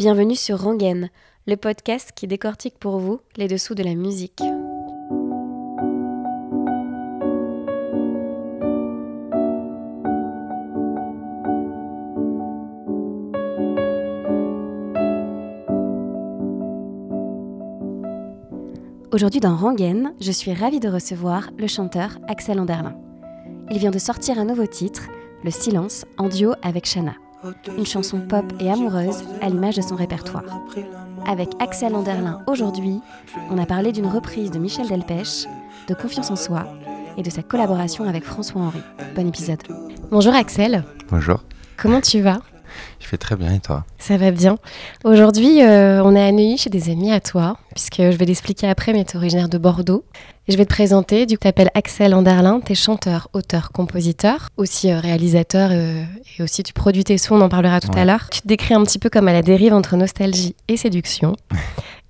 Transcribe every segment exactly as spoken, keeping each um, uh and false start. Bienvenue sur Rangaine, le podcast qui décortique pour vous les dessous de la musique. Aujourd'hui dans Rangaine, je suis ravie de recevoir le chanteur Axel Anderlin. Il vient de sortir un nouveau titre, Le Silence, en duo avec Shana. Une chanson pop et amoureuse à l'image de son répertoire. Avec Axel Anderlin aujourd'hui, on a parlé d'une reprise de Michel Delpech, de Confiance en soi et de sa collaboration avec François-Henri. Bon épisode. Bonjour Axel. Bonjour. Comment tu vas ? Je vais très bien et toi ? Ça va bien. Aujourd'hui, euh, on est à Neuilly chez des amis à toi, puisque je vais l'expliquer après, mais tu es originaire de Bordeaux. Et je vais te présenter, du coup, tu t'appelles Axel Anderlin, tu es chanteur, auteur, compositeur, aussi euh, réalisateur euh, et aussi tu produis tes sons, on en parlera tout ouais. à l'heure. Tu te décris un petit peu comme à la dérive entre nostalgie et séduction.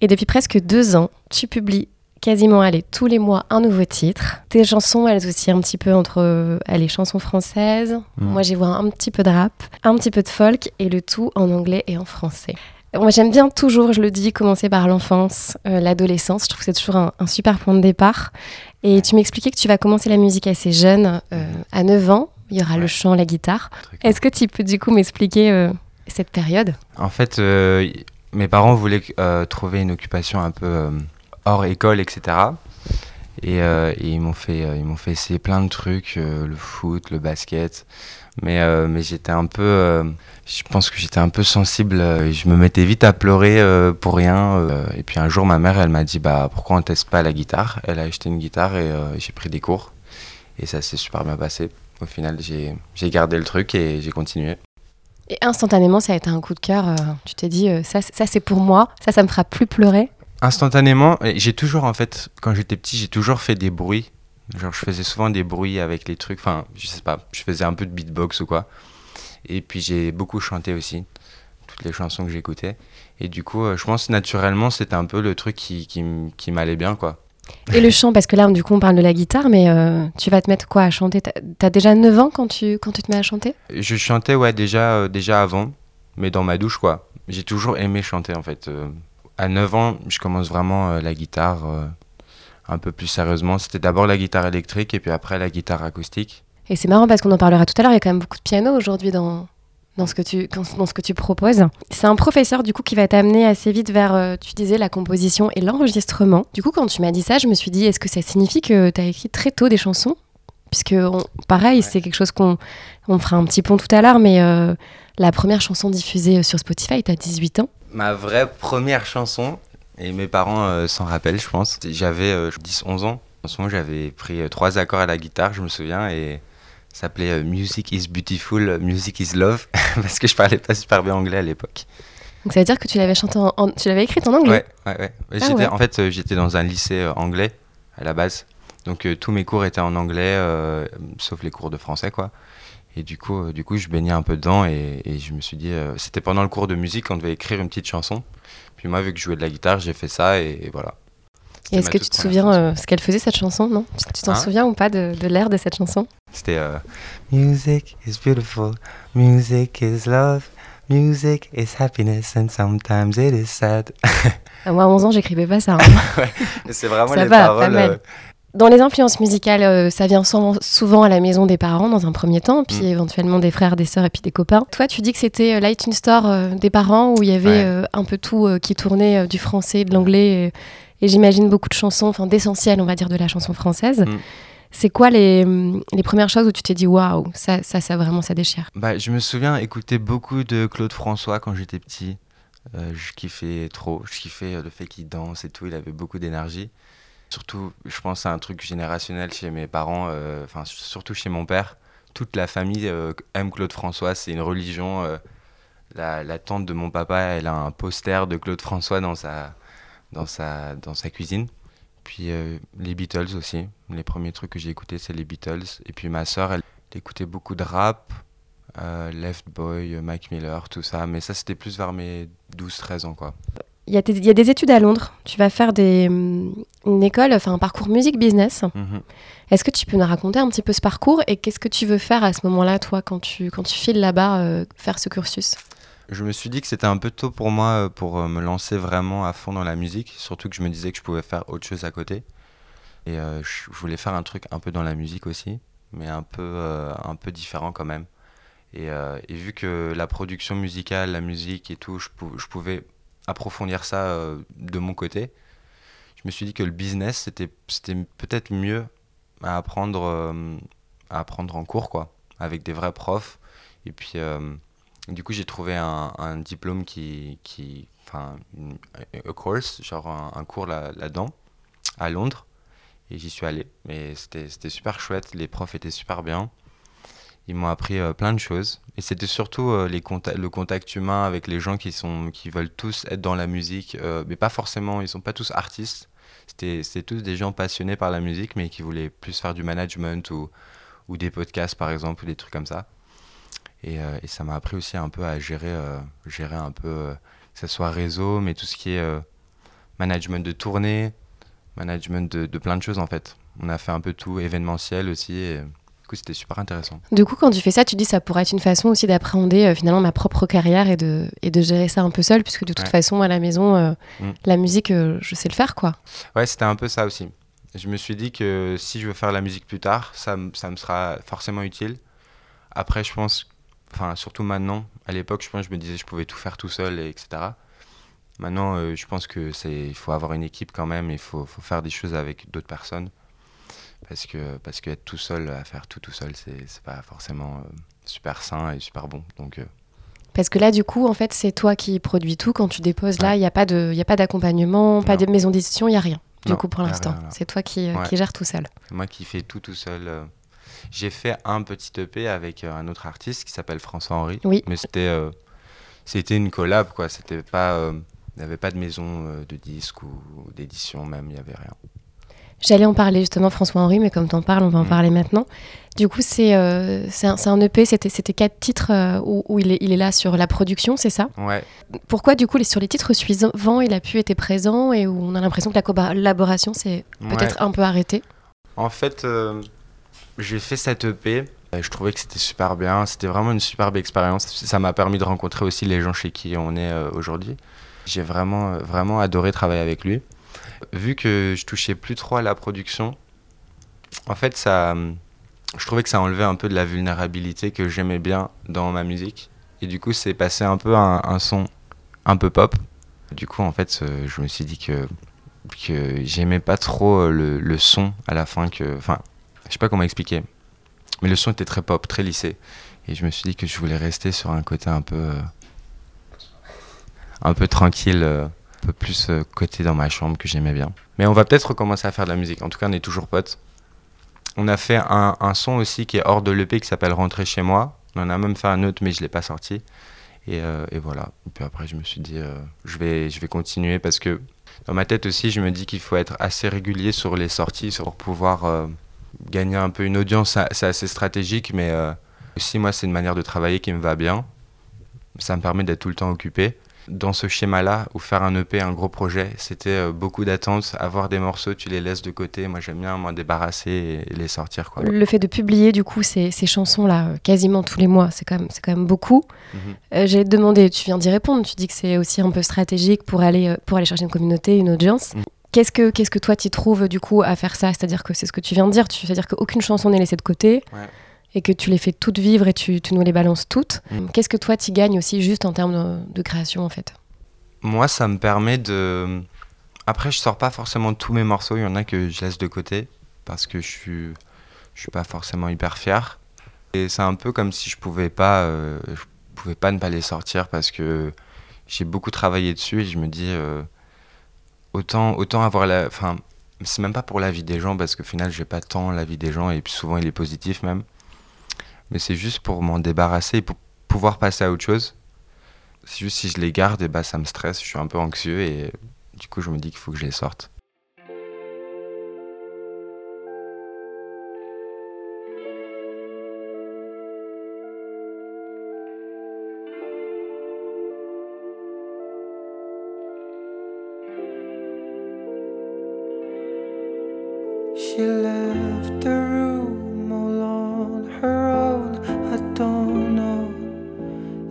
Et depuis presque deux ans, tu publies quasiment allez, tous les mois un nouveau titre. Tes chansons, elles aussi un petit peu entre allez, chansons françaises. Mmh. Moi, j'y vois un petit peu de rap, un petit peu de folk et le tout en anglais et en français. Moi, j'aime bien toujours, je le dis, commencer par l'enfance, euh, l'adolescence. Je trouve que c'est toujours un, un super point de départ. Et tu m'expliquais que tu vas commencer la musique assez jeune, euh, à neuf ans. Il y aura ouais. le chant, la guitare. Est-ce que tu peux du coup m'expliquer euh, cette période ? En fait, euh, mes parents voulaient euh, trouver une occupation un peu... Euh... hors école, et cetera. Et, euh, et ils m'ont fait, euh, ils m'ont fait essayer plein de trucs, euh, le foot, le basket. Mais, euh, mais j'étais un peu, euh, je pense que j'étais un peu sensible. Euh, je me mettais vite à pleurer euh, pour rien. Euh, et puis un jour, ma mère, elle m'a dit, bah pourquoi on teste pas la guitare ? Elle a acheté une guitare et euh, j'ai pris des cours. Et ça s'est super bien passé. Au final, j'ai, j'ai gardé le truc et j'ai continué. Et instantanément, ça a été un coup de cœur. Euh, tu t'es dit, euh, ça, ça c'est pour moi. Ça, ça me fera plus pleurer. Instantanément, j'ai toujours en fait, quand j'étais petit, j'ai toujours fait des bruits. Genre, je faisais souvent des bruits avec les trucs. Enfin, je sais pas, je faisais un peu de beatbox ou quoi. Et puis j'ai beaucoup chanté aussi, toutes les chansons que j'écoutais. Et du coup, je pense naturellement, c'était un peu le truc qui, qui, qui m'allait bien, quoi. Et le chant, parce que là, du coup, on parle de la guitare, mais euh, tu vas te mettre quoi à chanter ? T'as, t'as déjà neuf ans quand tu, quand tu te mets à chanter ? Je chantais, ouais, déjà, euh, déjà avant, mais dans ma douche, quoi. J'ai toujours aimé chanter, en fait. Euh... À neuf ans, je commence vraiment euh, la guitare euh, un peu plus sérieusement. C'était d'abord la guitare électrique et puis après la guitare acoustique. Et c'est marrant parce qu'on en parlera tout à l'heure, il y a quand même beaucoup de piano aujourd'hui dans, dans, ce que tu, dans ce que tu proposes. C'est un professeur du coup qui va t'amener assez vite vers, euh, tu disais, la composition et l'enregistrement. Du coup, quand tu m'as dit ça, je me suis dit, est-ce que ça signifie que tu as écrit très tôt des chansons ? Puisque, on, pareil, ouais. c'est quelque chose qu'on on fera un petit pont tout à l'heure, mais euh, la première chanson diffusée sur Spotify, tu as dix-huit ans. Ma vraie première chanson, et mes parents euh, s'en rappellent, je pense, j'avais euh, dix onze ans. En ce moment, j'avais pris euh, trois accords à la guitare, je me souviens, et ça s'appelait euh, Music is Beautiful, Music is Love, parce que je parlais pas super bien anglais à l'époque. Donc ça veut dire que tu l'avais chanté en, en, tu l'avais écrite en anglais ? Ouais, ouais, ouais. Ah j'étais, ouais. En fait, euh, j'étais dans un lycée euh, anglais à la base, donc euh, tous mes cours étaient en anglais, euh, sauf les cours de français, quoi. Et du coup, euh, du coup, je baignais un peu dedans et, et je me suis dit... Euh, c'était pendant le cours de musique, on devait écrire une petite chanson. Puis moi, vu que je jouais de la guitare, j'ai fait ça et, et voilà. C'était et est-ce que tu te souviens euh, ce qu'elle faisait, cette chanson, non ? Tu, tu t'en hein souviens ou pas de, de l'air de cette chanson ? C'était... Euh... Music is beautiful, music is love, music is happiness and sometimes it is sad. À moi, à onze ans, j'écrivais pas ça. Hein. Ouais, c'est vraiment ça les va, paroles... Pas mal. Euh... Dans les influences musicales, euh, ça vient souvent, souvent à la maison des parents dans un premier temps, puis mmh. éventuellement des frères, des sœurs et puis des copains. Toi, tu dis que c'était euh, l'iTunes Store euh, des parents où il y avait ouais. euh, un peu tout euh, qui tournait, euh, du français, de l'anglais, et, et j'imagine beaucoup de chansons, enfin d'essentiel, on va dire, de la chanson française. Mmh. C'est quoi les, les premières choses où tu t'es dit waouh, ça, ça, ça vraiment, ça déchire ? Bah, je me souviens écouter beaucoup de Claude François quand j'étais petit. Euh, je kiffais trop, je kiffais euh, le fait qu'il danse et tout, il avait beaucoup d'énergie. Surtout, je pense à un truc générationnel chez mes parents, euh, enfin surtout chez mon père. Toute la famille euh, aime Claude François, c'est une religion. Euh, la, la tante de mon papa, elle a un poster de Claude François dans sa, dans sa, dans sa cuisine. Puis euh, les Beatles aussi. Les premiers trucs que j'ai écoutés, c'est les Beatles. Et puis ma sœur, elle, elle écoutait beaucoup de rap, euh, Left Boy, euh, Mac Miller, tout ça. Mais ça, c'était plus vers mes douze treize ans, quoi. Il y a des, il y a des études à Londres. Tu vas faire des, une école, enfin un parcours musique-business. Mmh. Est-ce que tu peux nous raconter un petit peu ce parcours et qu'est-ce que tu veux faire à ce moment-là, toi, quand tu, quand tu files là-bas, euh, faire ce cursus ? je me suis dit que c'était un peu tôt pour moi pour me lancer vraiment à fond dans la musique, surtout que je me disais que je pouvais faire autre chose à côté. Et euh, je voulais faire un truc un peu dans la musique aussi, mais un peu, euh, un peu différent quand même. Et, euh, et vu que la production musicale, la musique et tout, je, pou- je pouvais approfondir ça euh, de mon côté, je me suis dit que le business, c'était, c'était peut-être mieux à apprendre, euh, à apprendre en cours, quoi, avec des vrais profs. Et puis, euh, du coup, j'ai trouvé un, un diplôme qui... qui enfin, un course, genre un, un cours là, là-dedans, à Londres. Et j'y suis allé, mais c'était, c'était super chouette, les profs étaient super bien, ils m'ont appris euh, plein de choses. Et c'était surtout euh, les conta- le contact humain avec les gens qui, sont, qui veulent tous être dans la musique, euh, mais pas forcément, ils sont pas tous artistes, c'était, c'était tous des gens passionnés par la musique, mais qui voulaient plus faire du management ou, ou des podcasts par exemple, ou des trucs comme ça. Et, euh, et ça m'a appris aussi un peu à gérer, euh, gérer un peu, euh, que ce soit réseau, mais tout ce qui est euh, management de tournée, management de, de plein de choses en fait. On a fait un peu tout, événementiel aussi, et du coup c'était super intéressant. Du coup quand tu fais ça, tu dis ça pourrait être une façon aussi d'appréhender euh, finalement ma propre carrière et de, et de gérer ça un peu seul, puisque de toute ouais. façon à la maison, euh, mmh. la musique, euh, je sais le faire quoi. Ouais, c'était un peu ça aussi. Je me suis dit que si je veux faire la musique plus tard, ça, ça me sera forcément utile. Après je pense, enfin surtout maintenant, à l'époque je pense je me disais que je pouvais tout faire tout seul, et, etc. Maintenant, euh, je pense que c'est, il faut avoir une équipe quand même, il faut, faut faire des choses avec d'autres personnes, parce que parce qu'être tout seul à faire tout tout seul, c'est c'est pas forcément euh, super sain et super bon. Donc euh... parce que là, du coup, en fait, c'est toi qui produis tout quand tu déposes. Ouais. Là, il y a pas de il y a pas d'accompagnement, pas non. de maison d'édition, il y a rien. Du non, coup, pour l'instant, rien, c'est toi qui euh, ouais. qui gère tout seul. C'est moi qui fais tout tout seul. Euh... J'ai fait un petit E P avec euh, un autre artiste qui s'appelle François-Henri. Oui. Mais c'était euh, c'était une collab quoi. C'était pas euh... Il n'y avait pas de maison de disques ou d'édition même, il n'y avait rien. J'allais en parler justement, François-Henri, mais comme tu en parles, on va en mmh. parler maintenant. Du coup, c'est, euh, c'est, un, c'est un E P, c'était, c'était quatre titres où, où il, est, il est là sur la production, c'est ça ? Ouais. Pourquoi du coup, sur les titres suivants, il a pu être présent et où on a l'impression que la collaboration s'est peut-être ouais. un peu arrêtée ? En fait, euh, j'ai fait cette E P, je trouvais que c'était super bien, c'était vraiment une superbe expérience. Ça m'a permis de rencontrer aussi les gens chez qui on est euh, aujourd'hui. J'ai vraiment, vraiment adoré travailler avec lui. Vu que je touchais plus trop à la production, en fait, ça, je trouvais que ça enlevait un peu de la vulnérabilité que j'aimais bien dans ma musique. Et du coup, c'est passé un peu à un, un son un peu pop. Du coup, en fait, je me suis dit que, que j'aimais pas trop le, le son à la fin. Que, enfin, je sais pas comment expliquer. Mais le son était très pop, très lissé. Et je me suis dit que je voulais rester sur un côté un peu... un peu tranquille, euh, un peu plus euh, côté dans ma chambre que j'aimais bien. Mais on va peut-être recommencer à faire de la musique. En tout cas, on est toujours potes. On a fait un, un son aussi qui est hors de l'E P qui s'appelle « Rentrer chez moi ». On en a même fait un autre, mais je ne l'ai pas sorti. Et, euh, et voilà. Et puis après, je me suis dit euh, je vais, je vais continuer parce que dans ma tête aussi, je me dis qu'il faut être assez régulier sur les sorties pour pouvoir euh, gagner un peu une audience. C'est assez stratégique, mais euh, aussi, moi, c'est une manière de travailler qui me va bien. Ça me permet d'être tout le temps occupé. Dans ce schéma-là, où faire un E P, un gros projet, c'était beaucoup d'attentes. Avoir des morceaux, tu les laisses de côté. Moi, j'aime bien m'en débarrasser et les sortir, quoi. Le fait de publier, du coup, ces, ces chansons-là, quasiment tous les mois, c'est quand même, c'est quand même beaucoup. Mm-hmm. Euh, j'ai demandé, tu viens d'y répondre, tu dis que c'est aussi un peu stratégique pour aller, pour aller chercher une communauté, une audience. Mm-hmm. Qu'est-ce que, qu'est-ce que toi, t'y trouves, du coup, à faire ça ? C'est-à-dire que c'est ce que tu viens de dire, tu, c'est-à-dire qu'aucune chanson n'est laissée de côté. Ouais. Et que tu les fais toutes vivre et tu, tu nous les balances toutes. Mmh. Qu'est-ce que toi, tu gagnes aussi juste en termes de, de création, en fait ? Moi, ça me permet de... Après, je ne sors pas forcément tous mes morceaux. Il y en a que je laisse de côté parce que je ne suis... Je suis pas forcément hyper fier. Et c'est un peu comme si je ne pouvais pas, euh... je pouvais pas ne pas les sortir parce que j'ai beaucoup travaillé dessus et je me dis euh... autant, autant avoir la... Enfin, c'est même pas pour l'avis des gens parce qu'au final, je n'ai pas tant l'avis des gens et puis souvent, il est positif même. Mais c'est juste pour m'en débarrasser et pour pouvoir passer à autre chose. C'est juste si je les garde, et bah ça me stresse, je suis un peu anxieux et du coup je me dis qu'il faut que je les sorte. She left the room all on her own. Don't know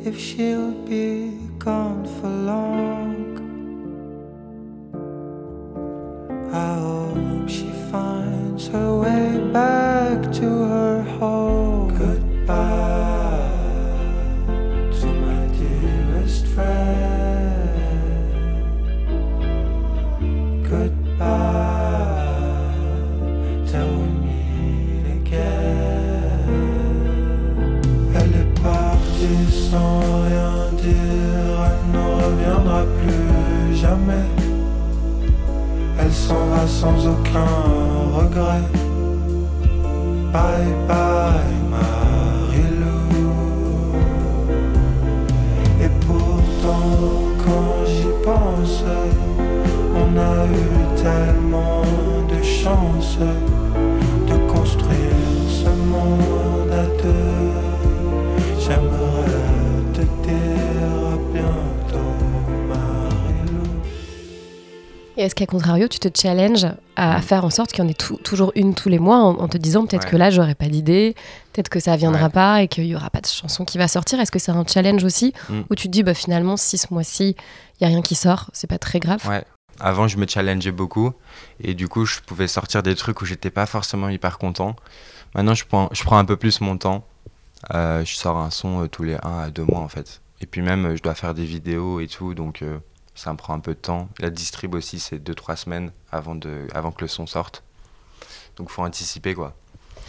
if she'll be I hope she finds her way back to her home. Goodbye to my dearest friend. Goodbye till we meet again. Elle est partie sans rien dire, elle ne reviendra plus jamais. Elle s'en va sans aucun regret. Bye bye Marilou. Et pourtant quand j'y pense, on a eu tellement de chance de construire ce monde à deux. J'aimerais te dire à bientôt. Et est-ce qu'à contrario, tu te challenges à faire en sorte qu'il y en ait tout, toujours une tous les mois en, en te disant peut-être ouais. que là, j'aurais pas d'idée, peut-être que ça viendra ouais. pas et qu'il y aura pas de chanson qui va sortir. Est-ce que c'est un challenge aussi mm. où tu te dis bah, finalement, si ce mois-ci, il y a rien qui sort, c'est pas très grave ouais. Avant, je me challengeais beaucoup et du coup, je pouvais sortir des trucs où j'étais pas forcément hyper content. Maintenant, je prends, je prends un peu plus mon temps. Euh, je sors un son euh, tous les un à deux mois en fait. Et puis même, je dois faire des vidéos et tout, donc... Euh, ça me prend un peu de temps. La distrib aussi, c'est deux trois semaines avant, de, avant que le son sorte. Donc, il faut anticiper, quoi.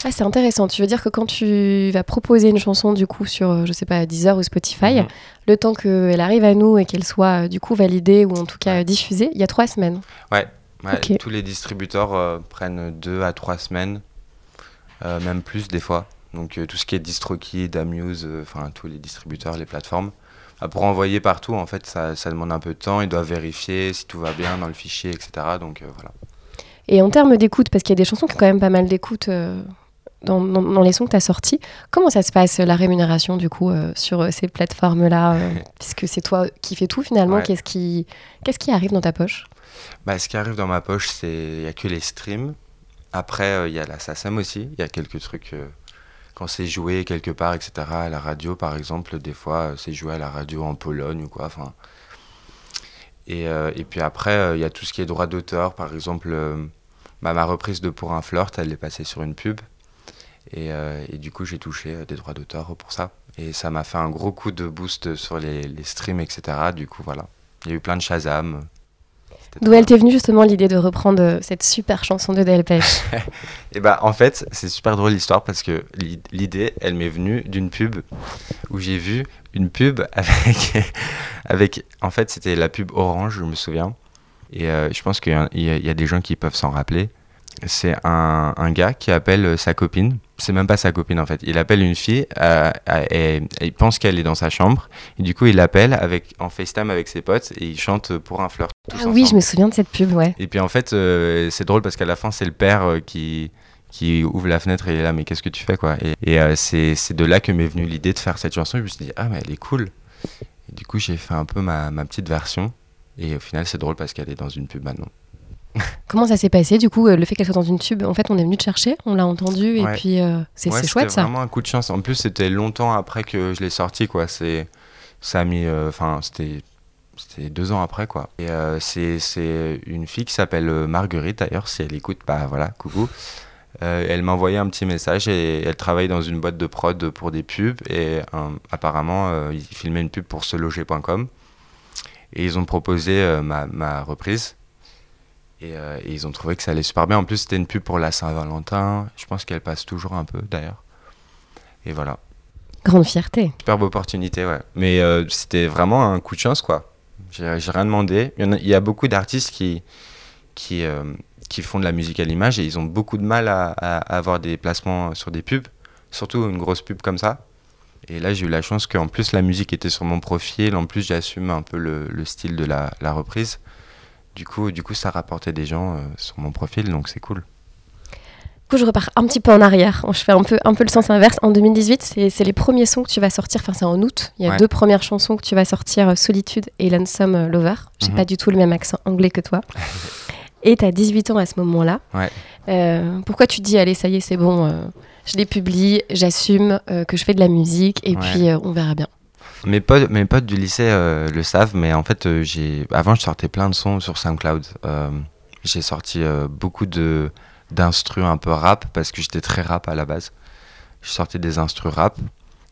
Ah, c'est intéressant. Tu veux dire que quand tu vas proposer une chanson, du coup, sur, je sais pas, Deezer ou Spotify, mm-hmm. le temps qu'elle arrive à nous et qu'elle soit, du coup, validée ou en tout cas ouais. diffusée, il y a trois semaines. Ouais. ouais. Okay. Tous les distributeurs euh, prennent deux à trois semaines, euh, même plus des fois. Donc, euh, tout ce qui est DistroKid, Amuse, enfin, euh, tous les distributeurs, les plateformes. Pour envoyer partout, en fait, ça, ça demande un peu de temps. Ils doivent vérifier si tout va bien dans le fichier, et cetera. Donc, euh, voilà. Et en termes d'écoute, parce qu'il y a des chansons qui ont quand même pas mal d'écoute euh, dans, dans, dans les sons que tu as sortis, comment ça se passe, la rémunération, du coup, euh, sur ces plateformes-là euh, puisque c'est toi qui fais tout, finalement. Ouais. Qu'est-ce qui, qu'est-ce qui arrive dans ta poche ? Bah, ce qui arrive dans ma poche, c'est il n'y a que les streams. Après, il euh, y a la Sassam aussi. Il y a quelques trucs... Euh... Quand c'est joué quelque part, et cetera, à la radio, par exemple, des fois, c'est joué à la radio en Pologne ou quoi. Enfin, et, euh, et puis après, il euh, y a tout ce qui est droit d'auteur. Par exemple, euh, bah, ma reprise de Pour un flirt, elle est passée sur une pub. Et, euh, et du coup, j'ai touché euh, des droits d'auteur pour ça. Et ça m'a fait un gros coup de boost sur les, les streams, et cetera. Du coup, voilà. Il y a eu plein de Shazam. C'était D'où elle t'est venue justement l'idée de reprendre cette super chanson de Delpech? Et bah en fait, c'est super drôle l'histoire parce que l'idée, elle m'est venue d'une pub où j'ai vu une pub avec, avec en fait c'était la pub Orange, je me souviens. Et euh, je pense qu'il y a, il y a des gens qui peuvent s'en rappeler. C'est un, un gars qui appelle sa copine. C'est même pas sa copine en fait. Il appelle une fille euh, et, et il pense qu'elle est dans sa chambre. Et du coup, il l'appelle avec, en FaceTime avec ses potes et il chante Pour un flirt. Ah ensemble. Oui, je me souviens de cette pub, ouais. Et puis en fait, euh, c'est drôle parce qu'à la fin, c'est le père euh, qui, qui ouvre la fenêtre et il est là, mais qu'est-ce que tu fais quoi ? Et, et euh, c'est, c'est de là que m'est venue l'idée de faire cette chanson. Je me suis dit, ah mais elle est cool. Et du coup, j'ai fait un peu ma, ma petite version. Et au final, c'est drôle parce qu'elle est dans une pub maintenant. Comment ça s'est passé du coup, le fait qu'elle soit dans une tube? En fait, on est venu te chercher, on l'a entendu et ouais. puis euh, c'est, ouais, c'est chouette ça. C'était vraiment un coup de chance. En plus, c'était longtemps après que je l'ai sorti, quoi. C'est, ça a mis, enfin, euh, c'était, c'était deux ans après, quoi. Et euh, c'est, c'est une fille qui s'appelle Marguerite d'ailleurs. Si elle écoute, bah voilà, coucou. Euh, elle m'a envoyé un petit message et elle travaille dans une boîte de prod pour des pubs et euh, apparemment, euh, ils filmaient une pub pour seloger point com et ils ont proposé euh, ma, ma reprise. Et, euh, et ils ont trouvé que ça allait super bien. En plus, c'était une pub pour la Saint-Valentin. Je pense qu'elle passe toujours un peu, d'ailleurs. Et voilà. Grande fierté. Superbe opportunité, ouais. Mais euh, c'était vraiment un coup de chance, quoi. J'ai, j'ai rien demandé. Il y en a, il y a beaucoup d'artistes qui, qui, euh, qui font de la musique à l'image et ils ont beaucoup de mal à, à, à avoir des placements sur des pubs. Surtout une grosse pub comme ça. Et là, j'ai eu la chance qu'en plus, la musique était sur mon profil. En plus, j'assume un peu le, le style de la, la reprise. Du coup, du coup, ça rapportait des gens euh, sur mon profil, donc c'est cool. Du coup, je repars un petit peu en arrière. Je fais un peu, un peu le sens inverse. En deux mille dix-huit, c'est, c'est les premiers sons que tu vas sortir. Enfin, c'est en août. Il y a ouais. deux premières chansons que tu vas sortir, Solitude et Lonesome Lover. J'ai mm-hmm. pas du tout le même accent anglais que toi. Et t'as dix-huit ans à ce moment-là. Ouais. Euh, pourquoi tu te dis, allez, ça y est, c'est bon, euh, je les publie, j'assume euh, que je fais de la musique et ouais. puis euh, on verra bien. Mes potes, mes potes du lycée euh, le savent, mais en fait, euh, j'ai... avant, je sortais plein de sons sur SoundCloud. Euh, j'ai sorti euh, beaucoup de, d'instrus un peu rap, parce que j'étais très rap à la base. J'ai sorti des instrus rap,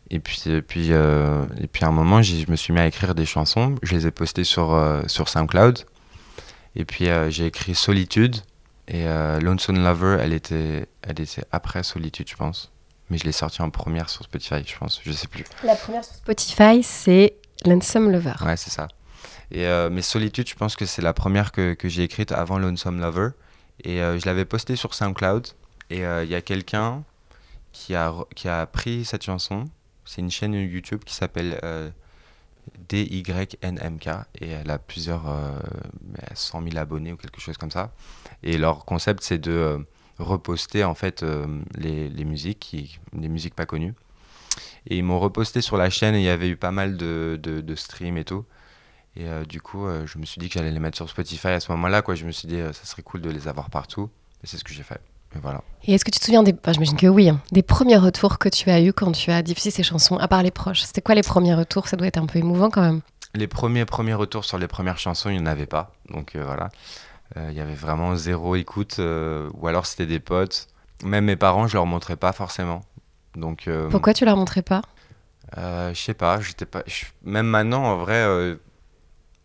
et puis, et puis, euh, et puis à un moment, j'ai, je me suis mis à écrire des chansons, je les ai postées sur, euh, sur SoundCloud, et puis euh, j'ai écrit Solitude, et euh, Lonesome Lover, elle était, elle était après Solitude, je pense. Mais je l'ai sortie en première sur Spotify, je pense, je sais plus. La première sur Spotify, c'est Lonesome Lover. Ouais, c'est ça. Et euh, mais Solitude, je pense que c'est la première que, que j'ai écrite avant Lonesome Lover. Et euh, je l'avais postée sur SoundCloud. Et il euh, y a quelqu'un qui a, qui a pris cette chanson. C'est une chaîne YouTube qui s'appelle euh, D Y N M K. Et elle a plusieurs euh, cent mille abonnés ou quelque chose comme ça. Et leur concept, c'est de euh, reposter en fait, euh, les, les musiques, qui, les musiques pas connues. Et ils m'ont reposté sur la chaîne et il y avait eu pas mal de, de, de streams et tout. Et euh, du coup, euh, je me suis dit que j'allais les mettre sur Spotify à ce moment-là, quoi. Je me suis dit, euh, ça serait cool de les avoir partout. Et c'est ce que j'ai fait. Et voilà. Et est-ce que tu te souviens des... Enfin, j'imagine que oui, hein, des premiers retours que tu as eus quand tu as diffusé ces chansons, à part les proches. C'était quoi les premiers retours ? Ça doit être un peu émouvant quand même. Les premiers, premiers retours sur les premières chansons, il n'y en avait pas. Donc euh, voilà. Il euh, y avait vraiment zéro écoute. Euh, ou alors c'était des potes. Même mes parents, je leur montrais pas forcément. Donc, euh... pourquoi tu leur montrais pas ? euh, Je sais pas. J'étais pas... J'suis... Même maintenant, en vrai... Euh...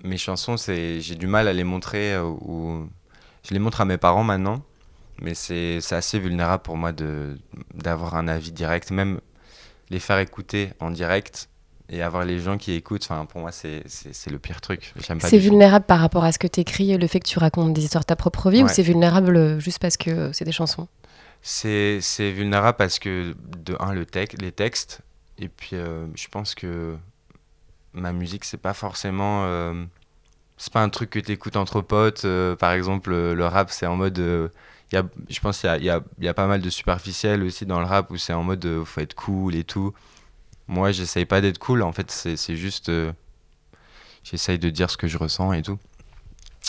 Mes chansons, c'est, j'ai du mal à les montrer, euh, ou je les montre à mes parents maintenant, mais c'est, c'est assez vulnérable pour moi de, d'avoir un avis direct, même les faire écouter en direct et avoir les gens qui écoutent. Enfin, pour moi, c'est, c'est, c'est le pire truc. J'aime pas. C'est vulnérable par rapport à ce que t'écris, le fait que tu racontes des histoires de ta propre vie, ouais. Ou c'est vulnérable juste parce que c'est des chansons ? C'est, c'est vulnérable parce que de un, le texte, les textes, et puis euh, je pense que ma musique, c'est pas forcément... Euh, c'est pas un truc que t'écoutes entre potes. Euh, par exemple, euh, le rap, c'est en mode... Euh, y a, je pense qu'il y a, y a, y a pas mal de superficiel aussi dans le rap où c'est en mode euh, faut être cool et tout. Moi, j'essaye pas d'être cool. En fait, c'est, c'est juste... Euh, j'essaye de dire ce que je ressens et tout.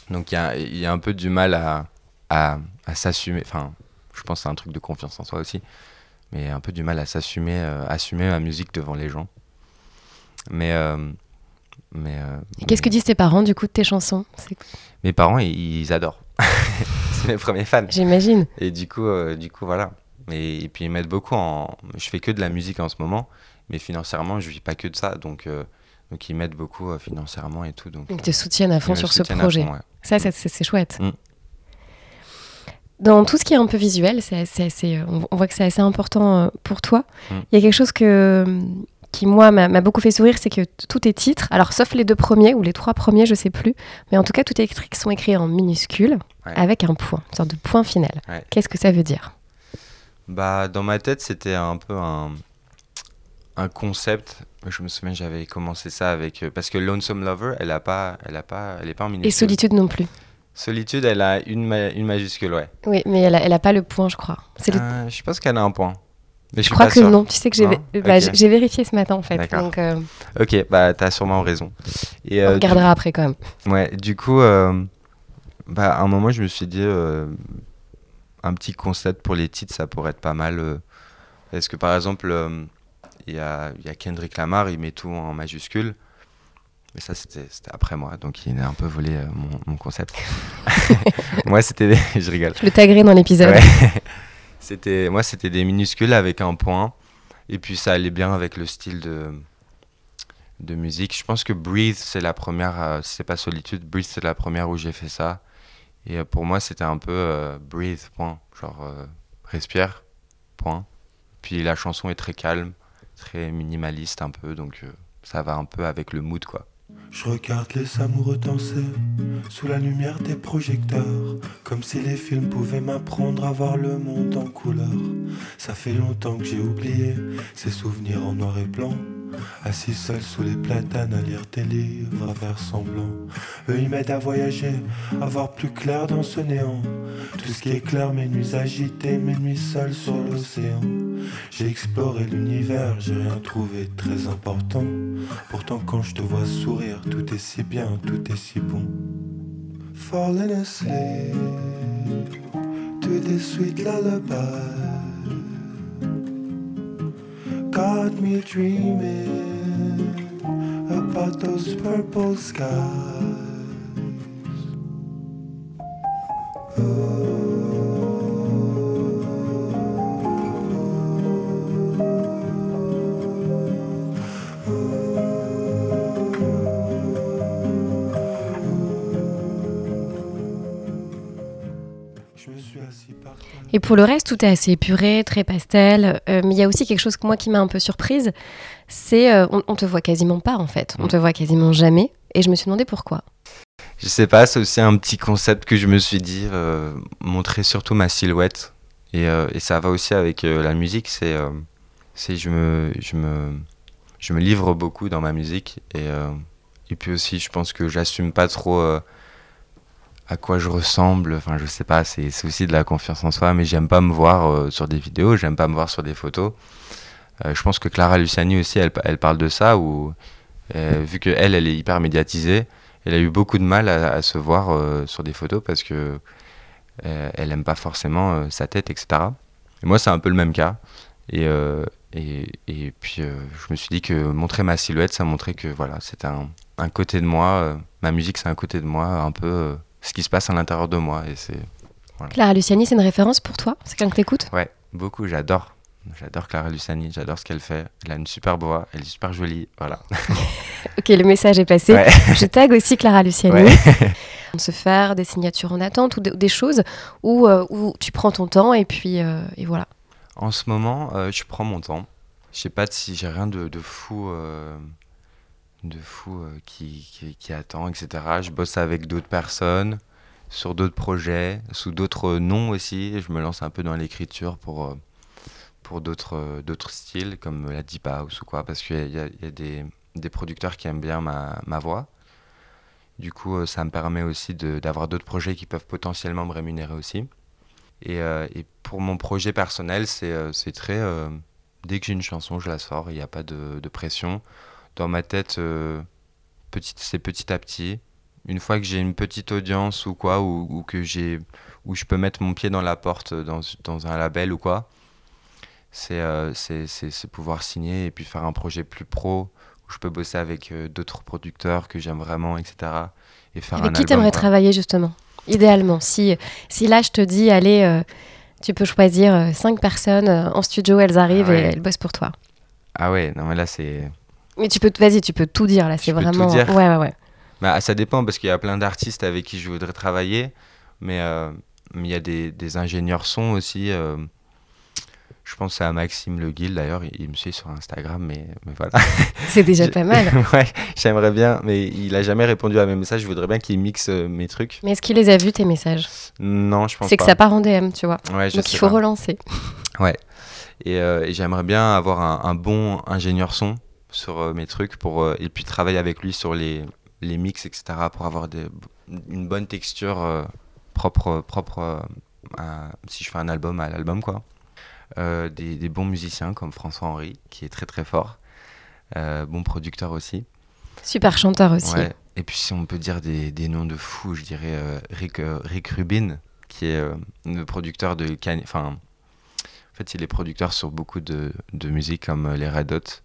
Donc, il y a, y a un peu du mal à, à, à s'assumer. Enfin, je pense que c'est un truc de confiance en soi aussi. Mais un peu du mal à s'assumer, euh, assumer ma musique devant les gens. Mais, euh, mais euh, et qu'est-ce que disent tes parents du coup de tes chansons ? C'est... Mes parents, ils, ils adorent. C'est mes premiers fans. J'imagine. Et du coup, euh, du coup voilà. Et, et puis ils m'aident beaucoup. En... Je fais que de la musique en ce moment, mais financièrement, je vis pas que de ça. Donc, euh, donc ils m'aident beaucoup euh, financièrement et tout. Donc, ils te soutiennent à fond sur ce projet. Fond, ouais. Ça, c'est, c'est, c'est chouette. Mm. Dans tout ce qui est un peu visuel, c'est assez, assez, on voit que c'est assez important pour toi. Mm. Il y a quelque chose que... qui, moi, m'a, m'a beaucoup fait sourire, c'est que t- tous tes titres, alors sauf les deux premiers, ou les trois premiers, je sais plus, mais en tout cas, tous tes titres sont écrits en minuscules, ouais. Avec un point, une sorte de point final. Ouais. Qu'est-ce que ça veut dire ? Bah, dans ma tête, c'était un peu un, un concept. Je me souviens, j'avais commencé ça avec... Parce que Lonesome Lover, elle n'est pas, pas, pas en minuscule. Et Solitude non plus. Solitude, elle a une, ma- une majuscule, ouais. Oui, mais elle n'a pas le point, je crois. C'est euh, le... Je pense qu'elle a un point. Mais je, je crois que sûr. Non, tu sais que j'ai, non vé- bah, okay. j'ai vérifié ce matin en fait. Donc, euh... ok, bah t'as sûrement raison. Et, euh, on regardera du... après quand même. Ouais, du coup, euh, bah, à un moment je me suis dit, euh, un petit concept pour les titres, ça pourrait être pas mal. Euh, parce que par exemple, il euh, y, a, y a Kendrick Lamar, il met tout en majuscule. Mais ça, c'était, c'était après moi, donc il a un peu volé euh, mon, mon concept. Moi, c'était... Des... je rigole. Je le taguerai dans l'épisode. Ouais. C'était, moi, c'était des minuscules avec un point. Et puis, ça allait bien avec le style de, de musique. Je pense que Breathe, c'est la première... Euh, c'est pas Solitude, Breathe, c'est la première où j'ai fait ça. Et euh, pour moi, c'était un peu euh, Breathe, point. Genre, euh, respire, point. Puis, la chanson est très calme, très minimaliste un peu. Donc, euh, ça va un peu avec le mood, quoi. Je regarde les amoureux danser sous la lumière des projecteurs, comme si les films pouvaient m'apprendre à voir le monde en couleur. Ça fait longtemps que j'ai oublié ces souvenirs en noir et blanc, assis seul sous les platanes à lire tes livres à faire semblant. Eux ils m'aident à voyager, à voir plus clair dans ce néant. Tout ce qui éclaire mes nuits agitées, mes nuits seules sur l'océan. J'ai exploré l'univers, j'ai rien trouvé de très important. Pourtant quand je te vois sourire, tout est si bien, tout est si bon. Falling asleep to this sweet lullaby got me dreaming about those purple skies. Et pour le reste, tout est assez épuré, très pastel. Euh, mais il y a aussi quelque chose que moi qui m'a un peu surprise, c'est euh, on, on te voit quasiment pas en fait. On te voit quasiment jamais. Et je me suis demandé pourquoi. Je sais pas, c'est aussi un petit concept que je me suis dit, euh, montrer surtout ma silhouette. Et, euh, et ça va aussi avec euh, la musique. C'est, euh, c'est je me, je me, je me livre beaucoup dans ma musique. Et euh, et puis aussi, je pense que j'assume pas trop. Euh, à quoi je ressemble, enfin je sais pas, c'est, c'est aussi de la confiance en soi, mais j'aime pas me voir euh, sur des vidéos, j'aime pas me voir sur des photos. Euh, je pense que Clara Luciani aussi, elle, elle parle de ça, où, euh, vu qu'elle, elle est hyper médiatisée, elle a eu beaucoup de mal à, à se voir euh, sur des photos parce que euh, elle aime pas forcément euh, sa tête, et cetera. Et moi, c'est un peu le même cas. Et, euh, et, et puis, euh, je me suis dit que montrer ma silhouette, ça montrait que voilà, c'est un, un côté de moi, euh, ma musique, c'est un côté de moi un peu... Euh, ce qui se passe à l'intérieur de moi. Et c'est, voilà. Clara Luciani, c'est une référence pour toi? C'est quelqu'un que t'écoutes? Ouais, beaucoup, j'adore. J'adore Clara Luciani, j'adore ce qu'elle fait. Elle a une super voix, elle est super jolie, voilà. Ok, le message est passé. Ouais. Je tague aussi Clara Luciani. Ouais. On se faire des signatures en attente ou de, des choses où, euh, où tu prends ton temps et puis euh, et voilà. En ce moment, euh, je prends mon temps. Je sais pas si j'ai rien de, de fou... Euh... de fou euh, qui, qui, qui attend, et cetera. Je bosse avec d'autres personnes, sur d'autres projets, sous d'autres noms aussi. Et je me lance un peu dans l'écriture pour, euh, pour d'autres, euh, d'autres styles, comme la Deep House ou quoi, parce qu'il y a, y a des, des producteurs qui aiment bien ma, ma voix. Du coup, euh, ça me permet aussi de, d'avoir d'autres projets qui peuvent potentiellement me rémunérer aussi. Et, euh, et pour mon projet personnel, c'est, euh, c'est très... Euh, dès que j'ai une chanson, je la sors, il n'y a pas de, de pression. Dans ma tête, euh, petit, c'est petit à petit. Une fois que j'ai une petite audience ou quoi, ou, ou que j'ai, où je peux mettre mon pied dans la porte dans, dans un label ou quoi, c'est, euh, c'est, c'est, c'est pouvoir signer et puis faire un projet plus pro où je peux bosser avec euh, d'autres producteurs que j'aime vraiment, et cetera. Et faire avec un qui album, t'aimerais quoi. Travailler justement, idéalement. Si, si là je te dis, allez, euh, tu peux choisir cinq personnes euh, en studio, elles arrivent ah ouais. Et elles bossent pour toi. Ah ouais, non mais là c'est. Mais tu peux, vas-y, tu peux tout dire là, c'est je vraiment. Peux tout dire. Ouais, ouais, ouais. Bah, ça dépend parce qu'il y a plein d'artistes avec qui je voudrais travailler, mais euh, il y a des, des ingénieurs son aussi. Euh, je pense à Maxime Leguil d'ailleurs, il, il me suit sur Instagram, mais, mais voilà. C'est déjà je, pas mal. Ouais, j'aimerais bien, mais il a jamais répondu à mes messages. Je voudrais bien qu'il mixe euh, mes trucs. Mais est-ce qu'il les a vus tes messages? Non, je pense pas. C'est que ça part en D M, tu vois. Ouais, je donc sais il faut pas. Relancer. Ouais. Et, euh, et j'aimerais bien avoir un, un bon ingénieur son. Sur euh, mes trucs pour euh, et puis travailler avec lui sur les les mix, etc., pour avoir des, une bonne texture euh, propre propre euh, à, si je fais un album à l'album quoi euh, des des bons musiciens comme François-Henri qui est très très fort, euh, bon producteur aussi, super chanteur aussi, ouais. Et puis si on peut dire des des noms de fous, je dirais euh, Rick euh, Rick Rubin qui est euh, le producteur de Kanye, enfin en fait il est producteur sur beaucoup de de musique comme euh, les Red Hot,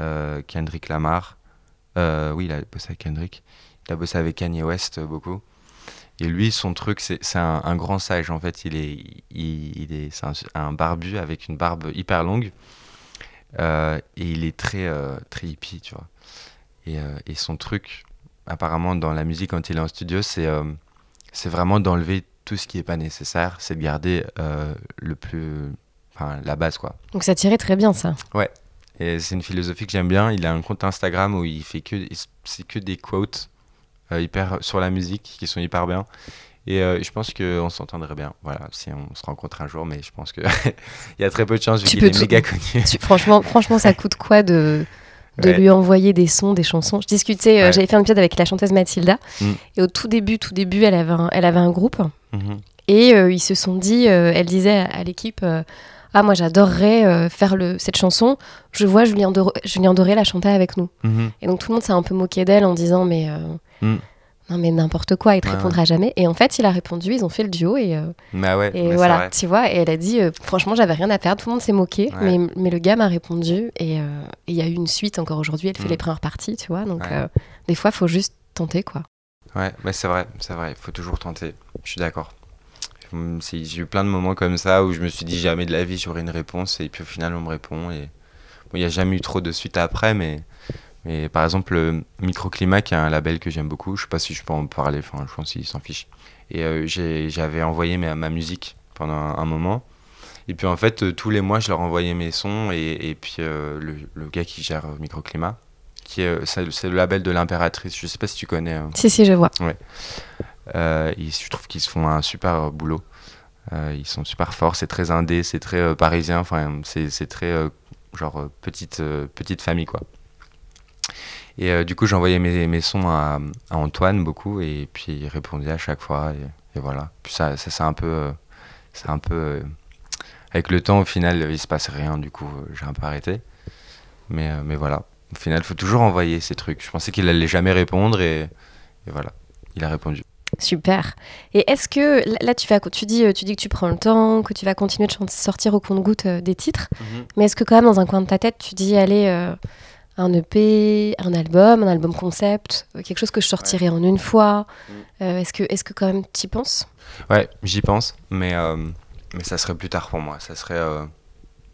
Euh, Kendrick Lamar, euh, oui il a bossé avec Kendrick, il a bossé avec Kanye West euh, beaucoup. Et lui son truc c'est, c'est un, un grand sage en fait, il est, il, il est c'est un, un barbu avec une barbe hyper longue euh, et il est très euh, très hippie tu vois. Et, euh, et son truc apparemment dans la musique quand il est en studio c'est euh, c'est vraiment d'enlever tout ce qui est pas nécessaire, c'est de garder euh, le plus, enfin la base quoi. Donc ça tirait très bien ça. Ouais. Et c'est une philosophie que j'aime bien. Il a un compte Instagram où il fait que, c'est que des quotes euh, hyper, sur la musique qui sont hyper bien. Et euh, je pense qu'on s'entendrait bien. Voilà, si on se rencontre un jour, mais je pense qu'il y a très peu de chances vu tu qu'il est tout... méga connu. Tu, franchement, franchement, ça coûte quoi de, de ouais. lui envoyer des sons, des chansons? Je discutais, euh, ouais. J'avais fait un épisode avec la chanteuse Mathilda. Mmh. Et au tout début, tout début elle, avait un, elle avait un groupe. Mmh. Et euh, ils se sont dit, euh, elle disait à, à l'équipe... Euh, Ah, moi j'adorerais euh, faire le, cette chanson, je vois Julien Doré, Julien Doré la chanter avec nous. Mm-hmm. Et donc tout le monde s'est un peu moqué d'elle en disant mais, euh, mm. non, mais n'importe quoi, il te ouais, répondra ouais. jamais. Et en fait il a répondu, ils ont fait le duo et, euh, bah ouais, et bah voilà, tu vois. Et elle a dit euh, franchement j'avais rien à perdre, tout le monde s'est moqué, ouais. mais, mais le gars m'a répondu et il euh, y a eu une suite encore aujourd'hui, elle fait mm. les premières parties, tu vois. Donc ouais. euh, des fois il faut juste tenter quoi. Ouais, bah c'est vrai, c'est vrai, il faut toujours tenter, je suis d'accord. C'est, j'ai eu plein de moments comme ça où je me suis dit jamais de la vie j'aurai une réponse, et puis au final on me répond, et il bon, n'y a jamais eu trop de suite après, mais, mais par exemple le Microclimat, qui est un label que j'aime beaucoup, je sais pas si je peux en parler, enfin je pense qu'ils s'en fichent, et euh, j'ai, j'avais envoyé ma, ma musique pendant un, un moment, et puis en fait euh, tous les mois je leur envoyais mes sons, et, et puis euh, le, le gars qui gère Microclimat, qui est, c'est, c'est le label de l'Impératrice, je sais pas si tu connais euh... si si je vois ouais. Euh, ils, je trouve qu'ils font un super boulot, euh, ils sont super forts, c'est très indé, c'est très euh, parisien, enfin c'est, c'est très euh, genre euh, petite, euh, petite famille quoi. Et euh, du coup j'envoyais mes, mes sons à, à Antoine beaucoup, et puis il répondait à chaque fois, et, et voilà. Puis ça, ça c'est un peu, euh, c'est un peu euh, avec le temps au final il se passe rien, du coup j'ai un peu arrêté, mais, euh, mais voilà, au final il faut toujours envoyer ces trucs, je pensais qu'il allait jamais répondre, et, et voilà, il a répondu. Super. Et est-ce que, là, tu, vas, tu, dis, tu dis que tu prends le temps, que tu vas continuer de chanter, sortir au compte-gouttes euh, des titres, mm-hmm. mais est-ce que quand même, dans un coin de ta tête, tu dis, allez, euh, un E P, un album, un album concept, quelque chose que je sortirai ouais. en une fois, mm. euh, est-ce que, est-ce que quand même, tu y penses ? Ouais, j'y pense, mais, euh, mais ça serait plus tard pour moi. Ça serait, euh,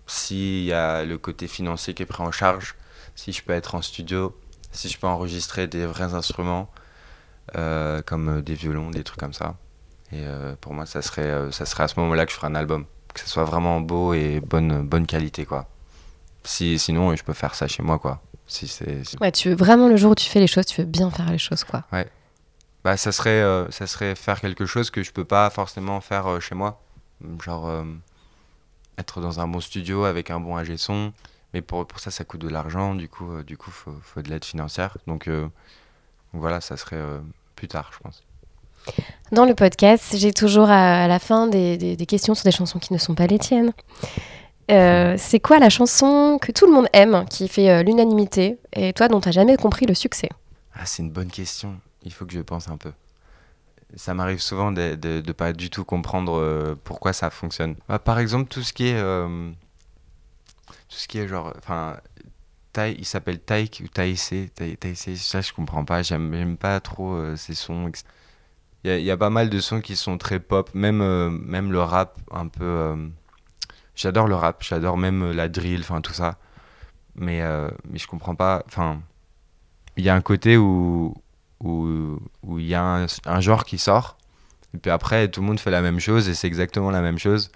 s'il y a le côté financier qui est pris en charge, si je peux être en studio, si je peux enregistrer des vrais instruments, Euh, comme des violons, des trucs comme ça, et euh, pour moi ça serait, euh, ça serait à ce moment là que je ferais un album, que ce soit vraiment beau et bonne, bonne qualité quoi. Si, sinon je peux faire ça chez moi quoi. Si c'est, si... Ouais, tu veux vraiment, le jour où tu fais les choses, tu veux bien faire les choses quoi. Ouais. Bah ça serait, euh, ça serait faire quelque chose que je peux pas forcément faire euh, chez moi, genre euh, être dans un bon studio avec un bon ingé son, mais pour, pour ça ça coûte de l'argent, du coup, euh, du coup faut, faut de l'aide financière, donc euh, voilà, ça serait euh, plus tard, je pense. Dans le podcast, j'ai toujours à, à la fin des, des, des questions sur des chansons qui ne sont pas les tiennes. Euh, c'est quoi la chanson que tout le monde aime, qui fait euh, l'unanimité, et toi dont tu n'as jamais compris le succès ? Ah, c'est une bonne question. Il faut que je pense un peu. Ça m'arrive souvent de ne pas du tout comprendre euh, pourquoi ça fonctionne. Bah, par exemple, tout ce qui est... Euh, tout ce qui est genre... Taï, il s'appelle Taïk ou Taïsé, Taïsé, ça je comprends pas, j'aime, j'aime pas trop euh, ces sons. Il y, y a pas mal de sons qui sont très pop, même, euh, même le rap un peu... Euh, j'adore le rap, j'adore même la drill, enfin tout ça. Mais, euh, mais je comprends pas, enfin... Il y a un côté où il où, où y a un, un genre qui sort, et puis après tout le monde fait la même chose et c'est exactement la même chose.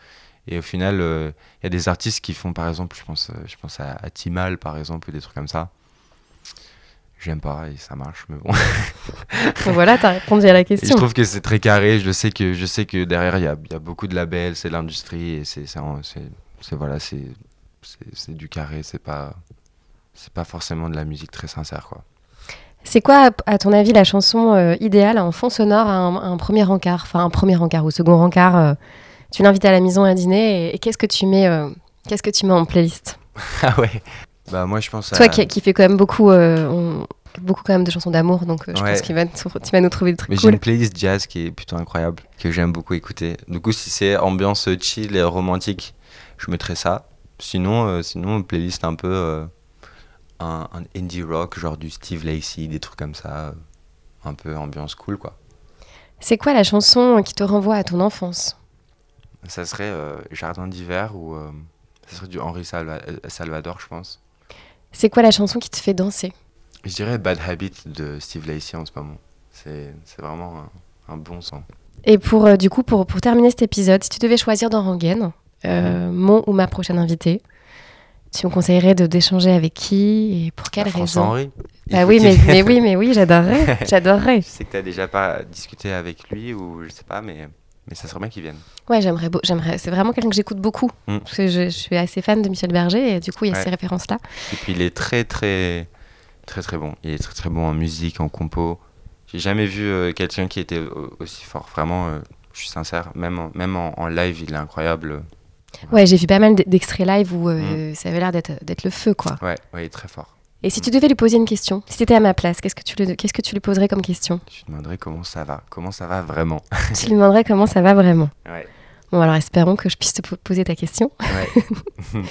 Et au final, il euh, y a des artistes qui font, par exemple, je pense, je pense à, à Timal, par exemple, ou des trucs comme ça. J'aime pas et ça marche, mais bon. Voilà, t'as répondu à la question. Et je trouve que c'est très carré. Je sais que, je sais que derrière, il y a, y a beaucoup de labels, c'est l'industrie, et c'est, c'est, c'est, c'est, voilà, c'est, c'est, c'est du carré. C'est pas, c'est pas forcément de la musique très sincère, quoi. C'est quoi, à ton avis, la chanson euh, idéale en fond sonore à un, un premier encart, enfin un premier encart ou second encart euh... Tu l'invites à la maison à dîner, et, et qu'est-ce que tu mets, euh, qu'est-ce que tu mets en playlist ? Ah ouais. Bah moi je pense. Toi à... qui, qui fais quand même beaucoup, euh, on... beaucoup quand même de chansons d'amour, donc je ouais. pense qu'il va, tu vas nous trouver des trucs. Mais cool. J'ai une playlist jazz qui est plutôt incroyable, que j'aime beaucoup écouter. Du coup, si c'est ambiance chill et romantique, je mettrais ça. Sinon, euh, sinon playlist un peu euh, un, un indie rock, genre du Steve Lacy, des trucs comme ça, un peu ambiance cool quoi. C'est quoi la chanson qui te renvoie à ton enfance ? Ça serait euh, Jardin d'hiver, ou euh, ça serait du Henri Salva- Salvador, je pense. C'est quoi la chanson qui te fait danser ? Je dirais Bad Habit de Steve Lacy en ce moment. C'est, c'est vraiment un, un bon son. Et pour, euh, du coup, pour, pour terminer cet épisode, si tu devais choisir dans Rangaine, euh, mon ou ma prochaine invitée, tu me conseillerais de, d'échanger avec qui et pour quelle bah, raison ? François-Henri. Bah oui, mais, mais oui, mais oui, j'adorerais. j'adorerais. Je sais que tu n'as déjà pas discuté avec lui, ou je sais pas, mais... Mais ça serait bien qu'ils viennent. Ouais, j'aimerais, beau, j'aimerais. C'est vraiment quelqu'un que j'écoute beaucoup. Mm. Parce que je, je suis assez fan de Michel Berger, et du coup, il y a ouais. ces références-là. Et puis, il est très, très, très, très bon. Il est très, très bon en musique, en compo. J'ai jamais vu euh, quelqu'un qui était aussi fort. Vraiment, euh, je suis sincère. Même, en, même en, en live, il est incroyable. Ouais, ouais, j'ai vu pas mal d'extraits live où euh, mm. ça avait l'air d'être, d'être le feu, quoi. Ouais, ouais, il est très fort. Et si tu devais lui poser une question, si t'étais à ma place, qu'est-ce que tu lui, qu'est-ce que tu lui poserais comme question ? Je lui demanderais comment ça va, comment ça va vraiment. Tu lui demanderais comment ça va vraiment. Ouais. Bon, alors espérons que je puisse te poser ta question. Ouais.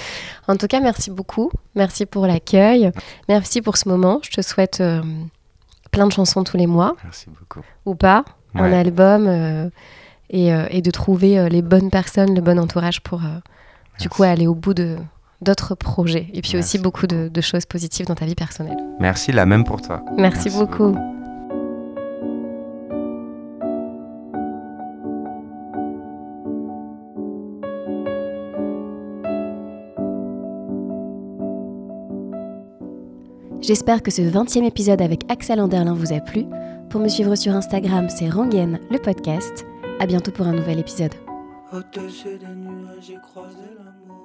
En tout cas, merci beaucoup. Merci pour l'accueil. Merci pour ce moment. Je te souhaite euh, plein de chansons tous les mois. Merci beaucoup. Ou pas, ouais. Un album... Euh, et, euh, et de trouver euh, les bonnes personnes, le bon entourage pour euh, du coup aller au bout de, d'autres projets. Et puis Merci. aussi beaucoup de, de choses positives dans ta vie personnelle. Merci, la même pour toi. Merci, Merci beaucoup. beaucoup. J'espère que ce vingtième épisode avec Axel Anderlin vous a plu. Pour me suivre sur Instagram, c'est Rangaine, le podcast. À bientôt pour un nouvel épisode. Au-dessus des nuages, j'ai croisé l'amour.